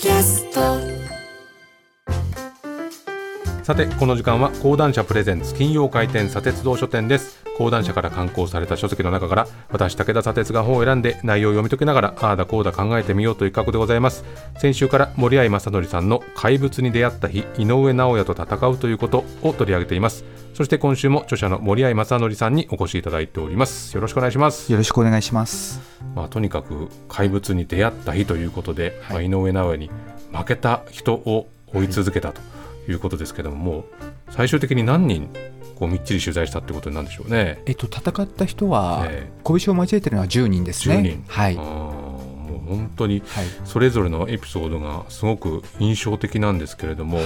キャスト。さてこの時間は講談社プレゼンツ金曜回転砂鉄道書店です。講談社から刊行された書籍の中から私武田砂鉄が本を選んで内容を読み解きながらああだこうだ考えてみようという企画でございます。先週から森合正則さんの怪物に出会った日井上尚弥と戦うということを取り上げています。そして今週も著者の森合正則さんにお越しいただいております。よろしくお願いします。よろしくお願いします。とにかく怪物に出会った日ということで、井上尚弥に負けた人を追い続けたということですけども、もう最終的に何人こうみっちり取材したってことになるんでしょうね。戦った人は、拳を交えてるのは10人ですね。10人、はい、もう本当にそれぞれのエピソードがすごく印象的なんですけれども、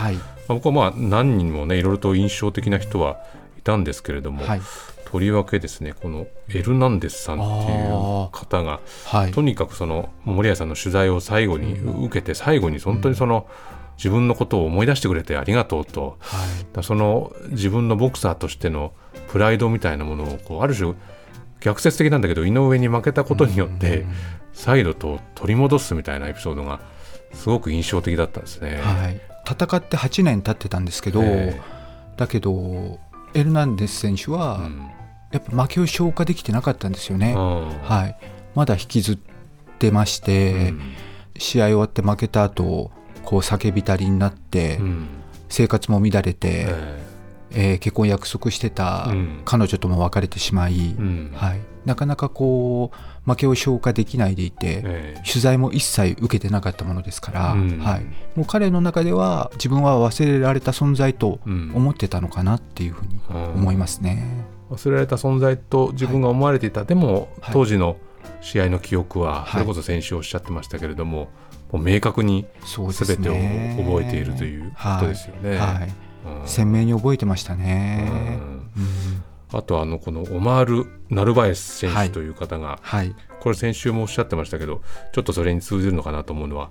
僕は何人もねいろいろと印象的な人はいたんですけれども、とりわけですねこのエルナンデスさんっていう方が、とにかくその森谷さんの取材を最後に受けて、最後に本当にその、自分のことを思い出してくれてありがとうと、その自分のボクサーとしてのプライドみたいなものをこうある種逆説的なんだけど井上に負けたことによって再度と取り戻すみたいなエピソードがすごく印象的だったんですね。戦って8年経ってたんですけど、だけどエルナンデス選手は、やっぱ負けを消化できてなかったんですよね。まだ引きずってまして、試合終わって負けた後こう叫びたりになって、生活も乱れて、結婚約束してた彼女とも別れてしまい、なかなかこう負けを消化できないでいて、取材も一切受けてなかったものですから、もう彼の中では自分は忘れられた存在と思ってたのかなっていうふうに思いますね。忘れられた存在と自分が思われていた、でも当時の試合の記憶は、それこそ先週おっしゃってましたけれども、明確に全てを覚えているということですよね。鮮明に覚えてましたね。あとこのオマール・ナルバエス選手という方が、これ先週もおっしゃってましたけどちょっとそれに通じるのかなと思うのは、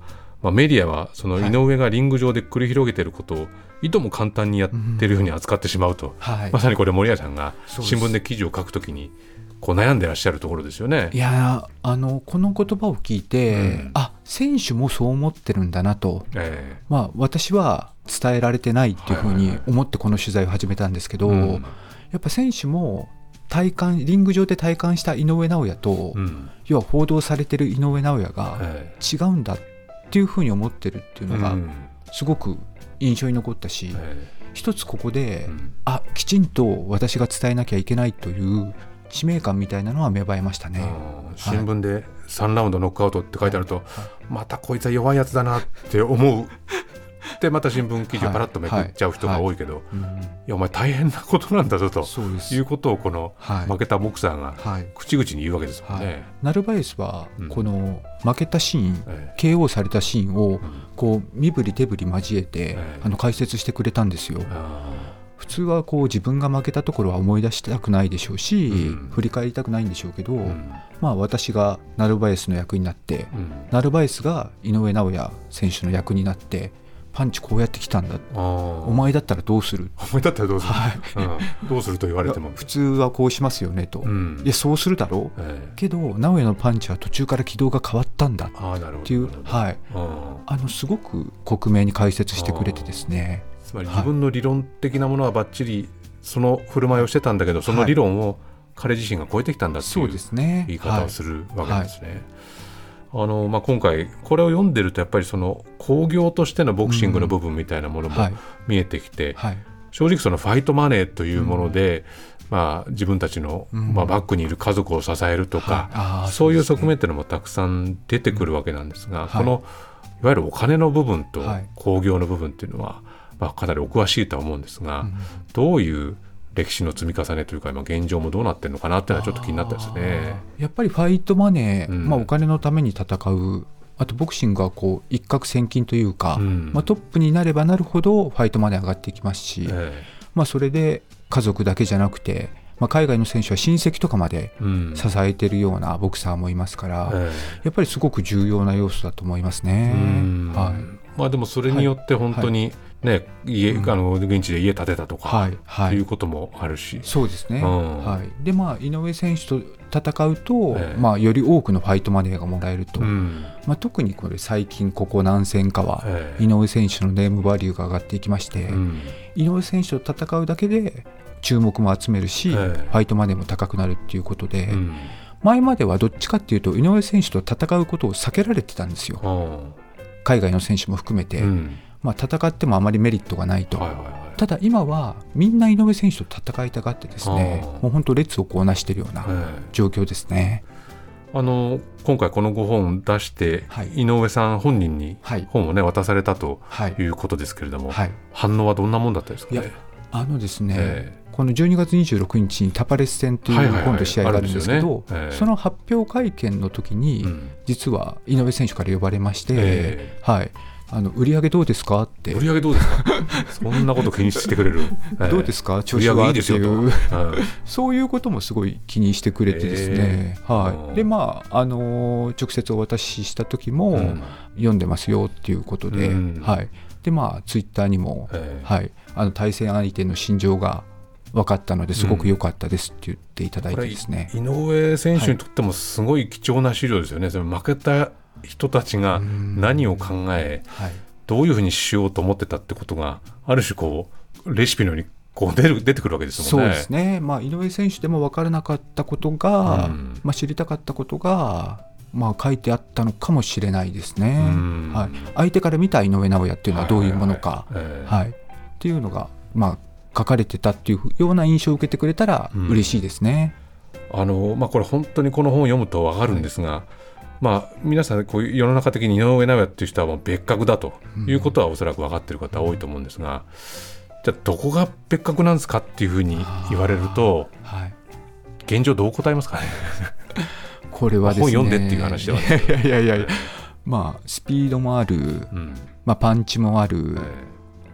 メディアはその井上がリング上で繰り広げていることをいとも簡単にやっているように扱ってしまうと、まさにこれ森谷さんが新聞で記事を書くときにこう悩んでらっしゃるところですよね。いやこの言葉を聞いて、選手もそう思ってるんだなと、私は伝えられてないっていうふうに思ってこの取材を始めたんですけど、やっぱ選手もリング上で体感した井上尚弥と、要は報道されてる井上尚弥が違うんだっていうふうに思ってるっていうのがすごく印象に残ったし、一つここで、きちんと私が伝えなきゃいけないという使命感みたいなのは芽生えましたね。新聞で3ラウンドノックアウトって書いてあると、またこいつは弱いやつだなって思うでまた新聞記事をパラッとめくっちゃう人が多いけど、いやお前大変なことなんだぞということをこの負けたボクサーが口々に言うわけですもんね。ナルバエスはこの負けたシーン、KO されたシーンをこう身振り手振り交えて、解説してくれたんですよ。普通はこう自分が負けたところは思い出したくないでしょうし、振り返りたくないんでしょうけど、私がナルバエスの役になって、ナルバエスが井上尚弥選手の役になってパンチこうやってきたんだ、お前だったらどうする、どうすると言われても普通はこうしますよねと、いやそうするだろう、けど尚弥のパンチは途中から軌道が変わったんだっていう、すごく克明に解説してくれてですね、つまり自分の理論的なものはばっちりその振る舞いをしてたんだけど、その理論を彼自身が超えてきたんだっていう言い方をするわけですね。今回これを読んでるとやっぱりその興行としてのボクシングの部分みたいなものも見えてきて、正直そのファイトマネーというもので、自分たちの、バックにいる家族を支えるとか、そういう側面というのもたくさん出てくるわけなんですが、このいわゆるお金の部分と興行の部分というのはかなりお詳しいとは思うんですが、どういう歴史の積み重ねというか今現状もどうなってるのかなっていうのはちょっと気になったですね。やっぱりファイトマネー、お金のために戦う、あとボクシングはこう一攫千金というか、トップになればなるほどファイトマネー上がってきますし、それで家族だけじゃなくて、海外の選手は親戚とかまで支えているようなボクサーもいますから、やっぱりすごく重要な要素だと思いますね。でもそれによって本当にね、現地で家建てたとか、はいはい、ということもあるし、そうですね、うんはい、でまあ井上選手と戦うと、まあ、より多くのファイトマネーがもらえると、うんまあ、特にこれ最近ここ何戦かは井上選手のネームバリューが上がっていきまして、うん、井上選手と戦うだけで注目も集めるし、ファイトマネーも高くなるということで、うん、前まではどっちかっていうと井上選手と戦うことを避けられてたんですよ、海外の選手も含めて、うんまあ、戦ってもあまりメリットがないと、はいはいはい、ただ今はみんな井上選手と戦いたがってですね、もう本当列をこうなしているような状況ですね。今回この5本出して、はい、井上さん本人に本を、ねはい、渡されたということですけれども、はいはい、反応はどんなもんだったですかね。いやですね、この12月26日にタパレス戦という今度試合があるんですけど、その発表会見の時に、実は井上選手から呼ばれまして、はい、売り上げどうですかって。売り上げどうですかそんなこと気にしてくれる、どうですか調子はいいですよと、そういうこともすごい気にしてくれてですね、はい、でまあ、直接お渡しした時も、読んでますよっていうことで、はい、でまあツイッターにも、はい、対戦相手の心情が分かったのですごく良かったですって言っていただいてですね、井上選手にとってもすごい貴重な資料ですよね、はい、その負けた人たちが何を考え、はい、どういうふうにしようと思ってたってことがある種こうレシピのようにこう出てくるわけですもんね。そうですね、まあ、井上選手でも分からなかったことが、まあ、知りたかったことが、まあ、書いてあったのかもしれないですね、はい、相手から見た井上尚弥っていうのはどういうものか、はいはいはいっていうのが、まあ書かれてたっていうような印象を受けてくれたら嬉しいですね、まあ、これ本当にこの本を読むと分かるんですが、はいまあ、皆さんこう世の中的に井上尚弥っていう人はもう別格だということはおそらく分かっている方多いと思うんですが、じゃあどこが別格なんですかっていうふうに言われると、はい、現状どう答えますかねこれはですね、本読んでっていう話ではないいやいやいや、まあ、スピードもある、まあ、パンチもある、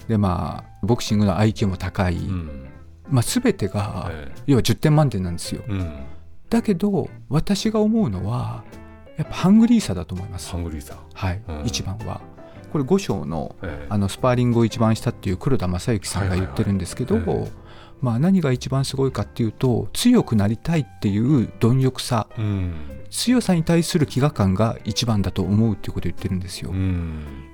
でまあ、ボクシングの IQ も高い、まあ、全てが、要は10点満点なんですよ、だけど私が思うのはやっぱハングリーさだと思います。ハングリーさ、はい一番はこれ5章 の、スパーリングを一番したっていう黒田正幸さんが言ってるんですけど、まあ、何が一番すごいかっていうと強くなりたいっていう貪欲さ、強さに対する飢餓感が一番だと思うっていうことを言ってるんですよ、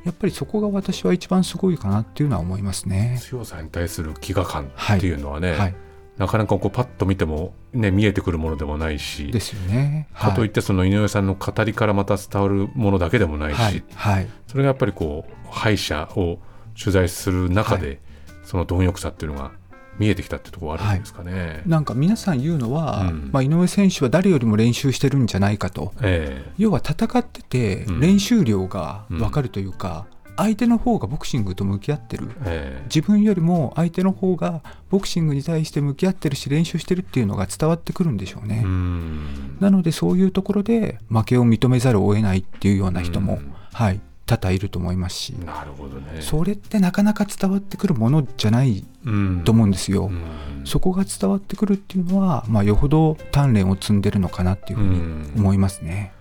やっぱりそこが私は一番すごいかなっていうのは思いますね。強さに対する飢餓感っていうのはね、はいはい、なかなかこうパッと見ても、ね、見えてくるものでもないしですよね、はい、かといってその井上さんの語りからまた伝わるものだけでもないし、はいはい、それがやっぱりこう敗者を取材する中で、はい、その貪欲さっていうのが見えてきたってところがあるんですかね、はい、なんか皆さん言うのは、まあ、井上選手は誰よりも練習してるんじゃないかと、要は戦ってて練習量が分かるというか、相手の方がボクシングと向き合ってる、自分よりも相手の方がボクシングに対して向き合ってるし練習してるっていうのが伝わってくるんでしょうね、なのでそういうところで負けを認めざるを得ないっていうような人も、はい、多々いると思いますし、なるほど、ね、それってなかなか伝わってくるものじゃないと思うんですよ、そこが伝わってくるっていうのは、まあ、よほど鍛錬を積んでるのかなっていうふうに思いますね。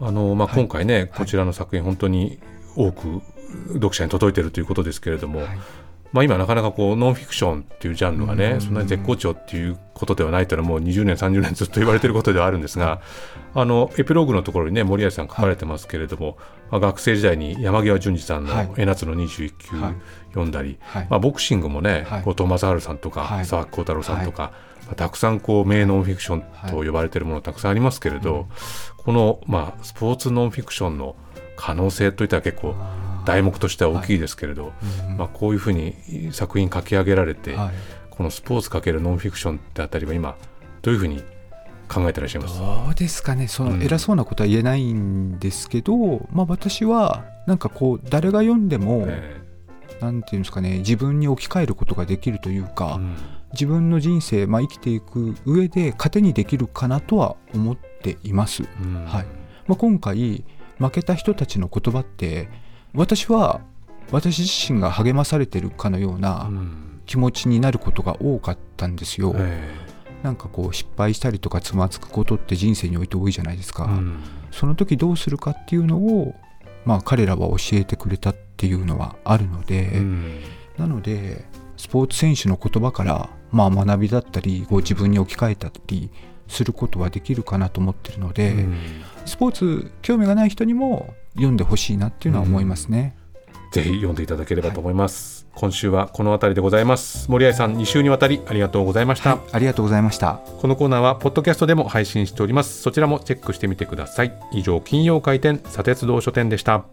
まあ、今回ね、はい、こちらの作品本当に多く読者に届いているということですけれども、はいまあ、今なかなかこうノンフィクションっていうジャンルがね、そんなに絶好調っていうことではないというのはもう20年30年ずっと言われていることではあるんですが、エピローグのところにね森谷さん書かれてますけれども、まあ、学生時代に山際淳二さんの江夏の21級読んだり、はいまあ、ボクシングもね後藤正治さんとか、はい、沢木耕太郎さんとか、はいまあ、たくさんこう名ノンフィクションと呼ばれているものたくさんありますけれど、はい、この、まあ、スポーツノンフィクションの可能性といったら結構題目としては大きいですけれど、はいまあ、こういうふうに作品書き上げられて、はい、このスポーツ×ノンフィクションってあたりは今どういうふうに考えてらっしゃいます？どうですかね、その偉そうなことは言えないんですけど、まあ、私はなんかこう誰が読んでも、なんていうんですかね、自分に置き換えることができるというか、自分の人生、まあ、生きていく上で糧にできるかなとは思っています、はいまあ、今回負けた人たちの言葉って私は私自身が励まされてるかのような気持ちになることが多かったんですよ、なんかこう失敗したりとかつまずくことって人生において多いじゃないですか、その時どうするかっていうのを、まあ、彼らは教えてくれたっていうのはあるので、なのでスポーツ選手の言葉から、学びだったりご自分に置き換えたりすることはできるかなと思ってるので、スポーツ興味がない人にも読んでほしいなっていうのは思いますね。ぜひ読んでいただければと思います、はい、今週はこのあたりでございます。森愛さん、2週にわたりありがとうございました、はい、ありがとうございました。このコーナーはポッドキャストでも配信しております。そちらもチェックしてみてください。以上、金曜開店砂鉄道書店でした。